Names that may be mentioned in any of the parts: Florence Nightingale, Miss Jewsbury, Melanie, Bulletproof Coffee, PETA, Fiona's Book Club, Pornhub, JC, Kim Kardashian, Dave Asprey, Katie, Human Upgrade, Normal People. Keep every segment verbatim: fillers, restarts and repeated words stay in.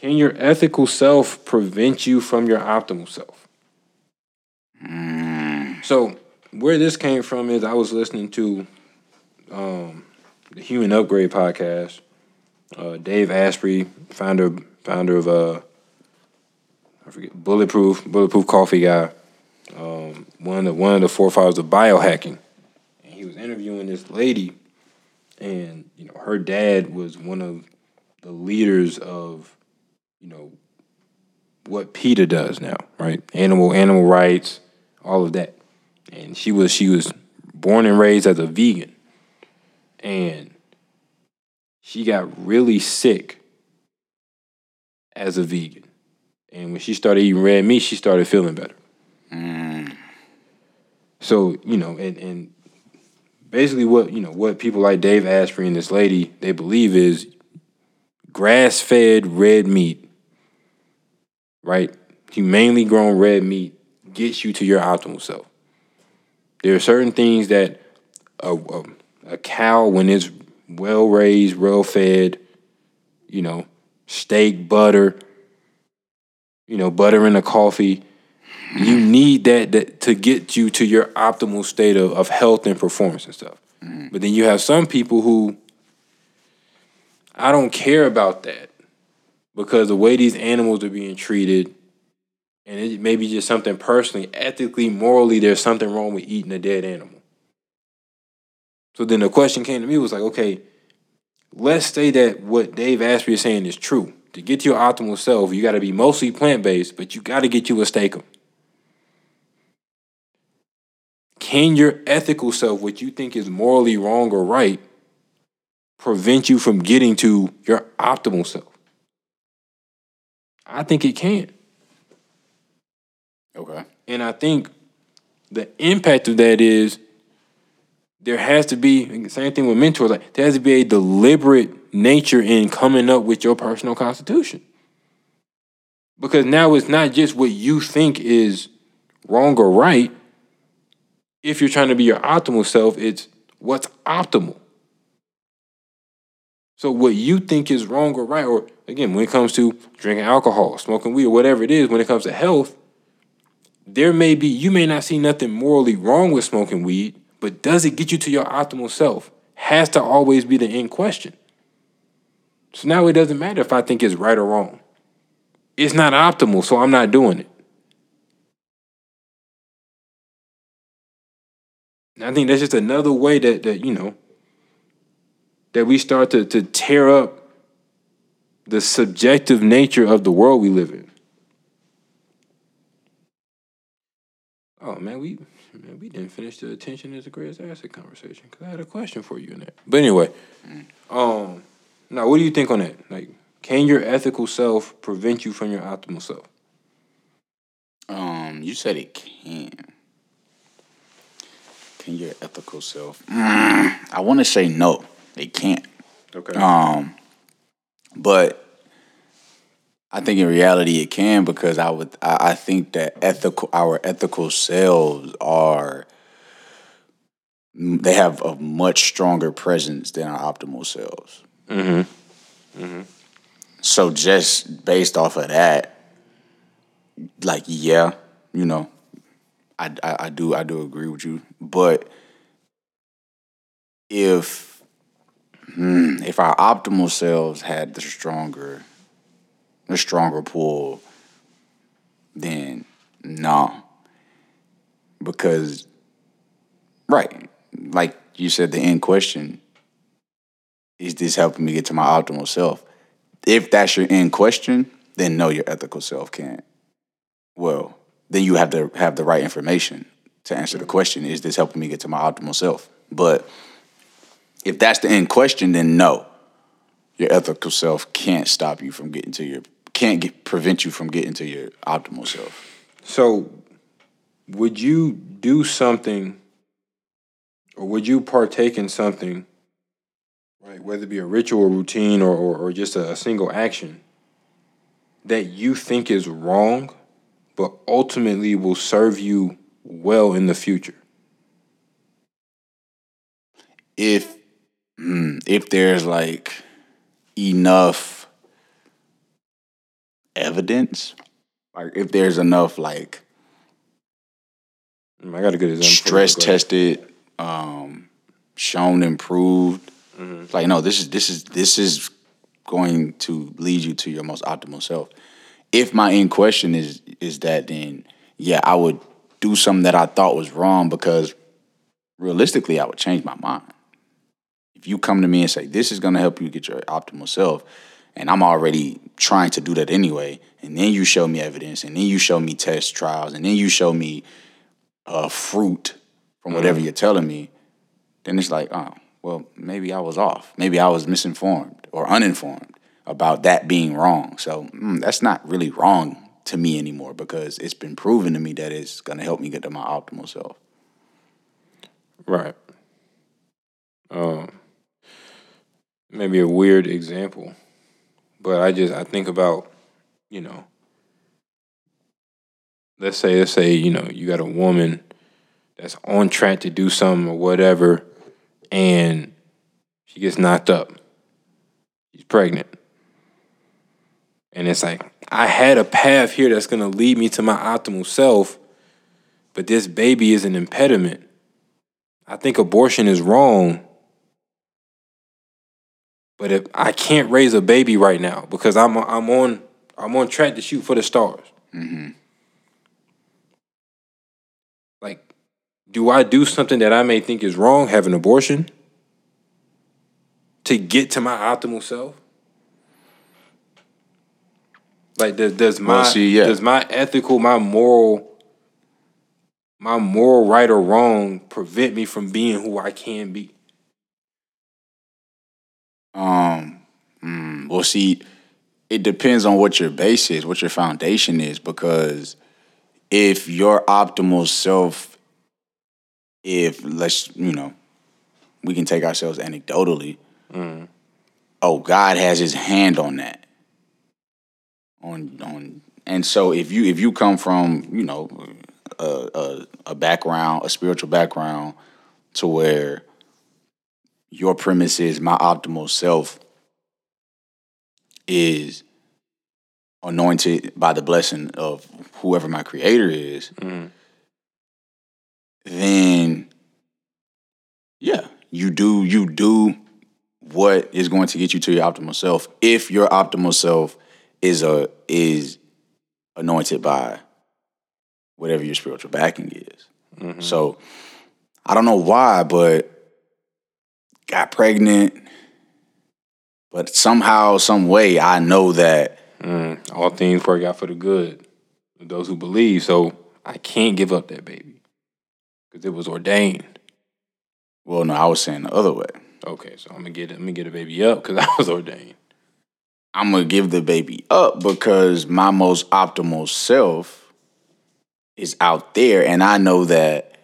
Can your ethical self prevent you from your optimal self? Mm. So where this came from is I was listening to um, the Human Upgrade podcast. Uh, Dave Asprey, founder founder of uh, I forget Bulletproof Bulletproof Coffee guy, um, one of the, one of the forefathers of biohacking. And he was interviewing this lady, and you know her dad was one of the leaders of, you know, what PETA does now, right? Animal, animal rights, all of that. And she was she was born and raised as a vegan. And she got really sick as a vegan. And when she started eating red meat, she started feeling better. Mm. So, you know, and, and basically what, you know, what people like Dave Asprey and this lady, they believe is grass-fed red meat, right? Humanely grown red meat gets you to your optimal self. There are certain things that a, a, a cow, when it's well-raised, well-fed, you know, steak, butter, you know, butter in a coffee, you need that, that to get you to your optimal state of, of health and performance and stuff. Mm-hmm. But then you have some people who, I don't care about that, because the way these animals are being treated, and it may be just something personally, ethically, morally, there's something wrong with eating a dead animal. So then the question came to me, was like, okay, let's say that what Dave Asprey is saying is true. To get to your optimal self, you got to be mostly plant-based, but you got to get you a steak-em. Can your ethical self, what you think is morally wrong or right, prevent you from getting to your optimal self? I think it can. Okay. And I think the impact of that is there has to be, same thing with mentors, like there has to be a deliberate nature in coming up with your personal constitution. Because now it's not just what you think is wrong or right. If you're trying to be your optimal self, it's what's optimal. So what you think is wrong or right, or again, when it comes to drinking alcohol, smoking weed, or whatever it is, when it comes to health, there may be, you may not see nothing morally wrong with smoking weed, but does it get you to your optimal self? Has to always be the end question. So now it doesn't matter if I think it's right or wrong. It's not optimal, so I'm not doing it. And I think that's just another way that, that you know, that we start to, to tear up the subjective nature of the world we live in. Oh, man, we man, we didn't finish the attention is the greatest asset conversation, because I had a question for you in that. But anyway, um, now, what do you think on that? Like, can your ethical self prevent you from your optimal self? Um, you said it can. Can your ethical self? Mm, I want to say no. They can't. Okay. Um, but I think in reality it can, because I would I, I think that ethical our ethical selves are they have a much stronger presence than our optimal selves. Mm-hmm. Mm-hmm. So just based off of that, like yeah, you know, I I, I do I do agree with you, but if Mm, if our optimal selves had the stronger, the stronger pull, then no. Because, right, like you said, the end question, is this helping me get to my optimal self? If that's your end question, then no, your ethical self can't. Well, then you have to have the right information to answer the question, is this helping me get to my optimal self? But if that's the end question, then no, your ethical self can't stop you from getting to your can't get, prevent you from getting to your optimal self. So, would you do something, or would you partake in something, right? Whether it be a ritual, routine, or or, or just a, a single action that you think is wrong, but ultimately will serve you well in the future. If If there's like enough evidence, like if there's enough like I got a good example. Stress tested, um, shown and proved. Mm-hmm. Like no, this is this is this is going to lead you to your most optimal self. If my in question is is that, then yeah, I would do something that I thought was wrong because realistically, I would change my mind. If you come to me and say this is going to help you get your optimal self, and I'm already trying to do that anyway, and then you show me evidence, and then you show me test trials, and then you show me uh, fruit from whatever mm-hmm. you're telling me, then it's like, oh, well, maybe I was off. Maybe I was misinformed or uninformed about that being wrong. So mm, that's not really wrong to me anymore because it's been proven to me that it's going to help me get to my optimal self. Right. Um, maybe a weird example, but I just, I think about, you know, let's say, let's say, you know, you got a woman that's on track to do something or whatever, and she gets knocked up. She's pregnant. And it's like, I had a path here that's going to lead me to my optimal self, but this baby is an impediment. I think abortion is wrong, but if I can't raise a baby right now because I'm I'm on I'm on track to shoot for the stars. Mm-hmm. Like, do I do something that I may think is wrong, have an abortion, to get to my optimal self? Like, does, does my well, see, yeah. does my ethical, my moral, my moral right or wrong prevent me from being who I can be? Um. Mm, well, see, it depends on what your base is, what your foundation is, because if your optimal self, if let's you know, we can take ourselves anecdotally. Mm. Oh, God has His hand on that. On on, and so if you if you come from you know a, a a background, a spiritual background, to where your premise is my optimal self is anointed by the blessing of whoever my creator is, mm-hmm. then yeah, you do you do what is going to get you to your optimal self if your optimal self is a is anointed by whatever your spiritual backing is. Mm-hmm. So I don't know why, but got pregnant, but somehow, some way, I know that mm, all things work out for the good of those who believe. So I can't give up that baby because it was ordained. Well, no, I was saying the other way. Okay, so I'm gonna get I'm gonna get the baby up because I was ordained. I'm going to give the baby up because my most optimal self is out there. And I know that,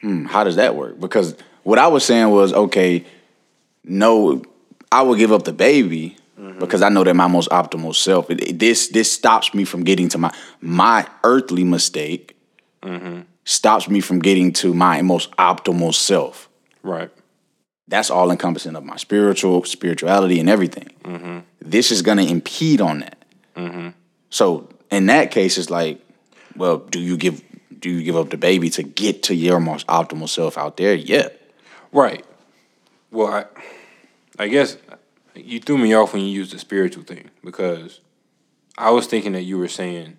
hmm, how does that work? Because what I was saying was, okay, no, I will give up the baby mm-hmm. because I know that my most optimal self, it, it, this this stops me from getting to my, my earthly mistake, mm-hmm. stops me from getting to my most optimal self. Right. That's all encompassing of my spiritual, spirituality and everything. Mm-hmm. This is going to impede on that. Mm-hmm. So in that case, it's like, well, do you give do you give up the baby to get to your most optimal self out there? Yeah. Right. Well, I, I guess you threw me off when you used the spiritual thing because I was thinking that you were saying,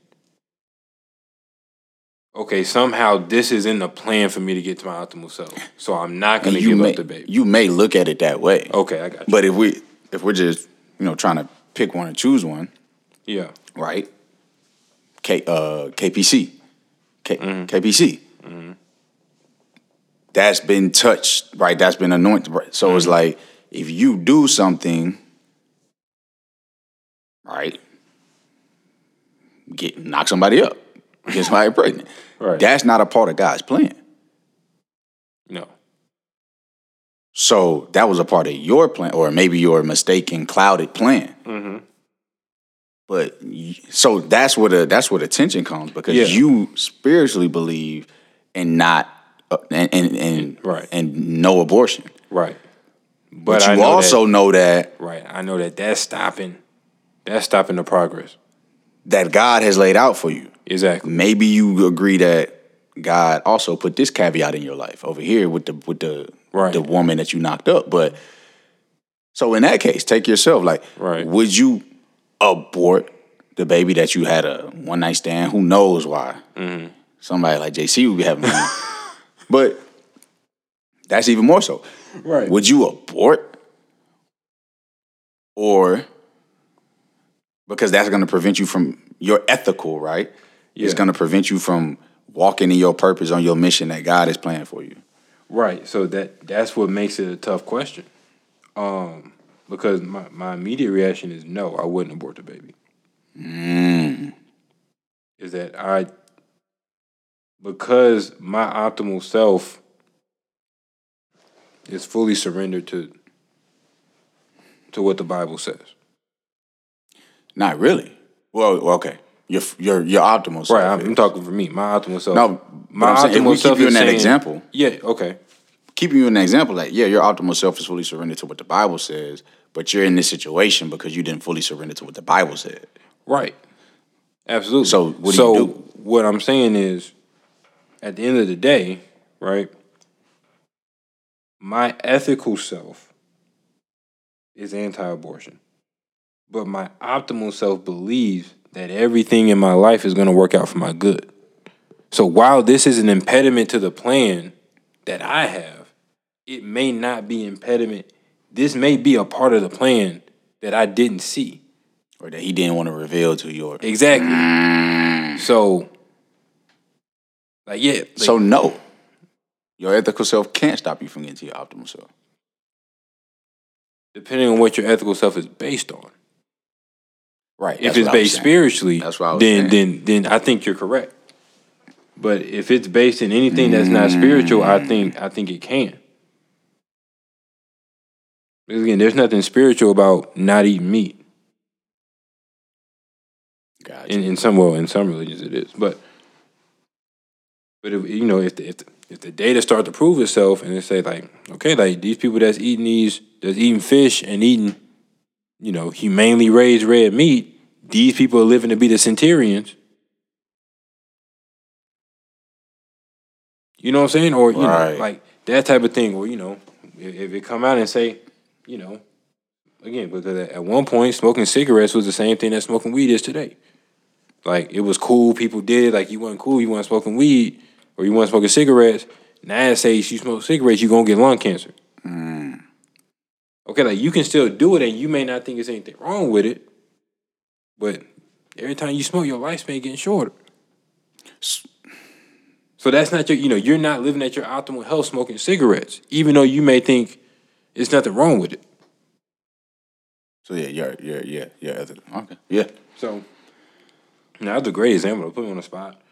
okay, somehow this is in the plan for me to get to my optimal self. So I'm not going to give may, up the baby. You may look at it that way. Okay, I got you. But if we if we're just, you know, trying to pick one and choose one. Yeah. Right? K uh K P C. K, mm-hmm. K P C. Mm-hmm. That's been touched, right? That's been anointed. Right? So mm-hmm. it's like if you do something, right? Get knock somebody up. Get somebody pregnant. Right. That's not a part of God's plan. No. So that was a part of your plan, or maybe your mistaken, clouded plan. Mm-hmm. But so that's where the that's where the tension comes because yeah. you spiritually believe and not uh, and and and, right. and no abortion. Right. But, but you know also that, know that. Right. I know that that's stopping. That's stopping the progress that God has laid out for you. Exactly. Maybe you agree that God also put this caveat in your life over here with the with the right. the woman that you knocked up. But so in that case, take yourself. Like, right. would you abort the baby that you had a one night stand? Who knows why? Mm-hmm. Somebody like J C would be having one. But that's even more so. Right. Would you abort? Or because that's going to prevent you from your ethical, right? Yeah. It's going to prevent you from walking in your purpose on your mission that God is planning for you. Right. So that that's what makes it a tough question. Um, because my, my immediate reaction is no, I wouldn't abort the baby. Mm. Is that I, because my optimal self is fully surrendered to to what the Bible says. Not really. Well, okay. Your your your optimal self. Right, I'm, I'm talking for me. My optimal self. No, my optimal saying, if we self keep you in that saying, example. Yeah, okay. Keeping you in an example, like yeah, your optimal self is fully surrendered to what the Bible says, but you're in this situation because you didn't fully surrender to what the Bible said. Right. Absolutely. So what do so you do? What I'm saying is, at the end of the day, right, my ethical self is anti-abortion, but my optimal self believes that everything in my life is going to work out for my good. So while this is an impediment to the plan that I have, it may not be impediment. This may be a part of the plan that I didn't see. Or that he didn't want to reveal to you. Exactly. Mm. So, like, yeah. Like, so, no. Your ethical self can't stop you from getting to your optimal self. Depending on what your ethical self is based on. Right. If it's based spiritually, that's what I was then saying. then then I think you're correct. But if it's based in anything that's not spiritual, I think I think it can. Because again, there's nothing spiritual about not eating meat. Gotcha. In in some well, in some religions it is, but but if, you know, if the, if the, if the data start to prove itself and they say like, okay, like these people that's eating these that's eating fish and eating, you know, humanely raised red meat, these people are living to be the centurions. You know what I'm saying? Or, you right. know, like that type of thing. Or, you know, if, if it come out and say, you know, again, because at one point smoking cigarettes was the same thing that smoking weed is today. Like it was cool. People did it. Like you wasn't cool. You weren't smoking weed or you weren't smoking cigarettes. Now it says you smoke cigarettes, you're going to get lung cancer. Mm. Okay, like you can still do it and you may not think there's anything wrong with it, but every time you smoke, your lifespan getting shorter. So that's not your, you know, you're not living at your optimal health smoking cigarettes, even though you may think there's nothing wrong with it. So yeah, yeah, yeah, yeah, yeah. Okay, yeah. So now that's a great example to put me on the spot.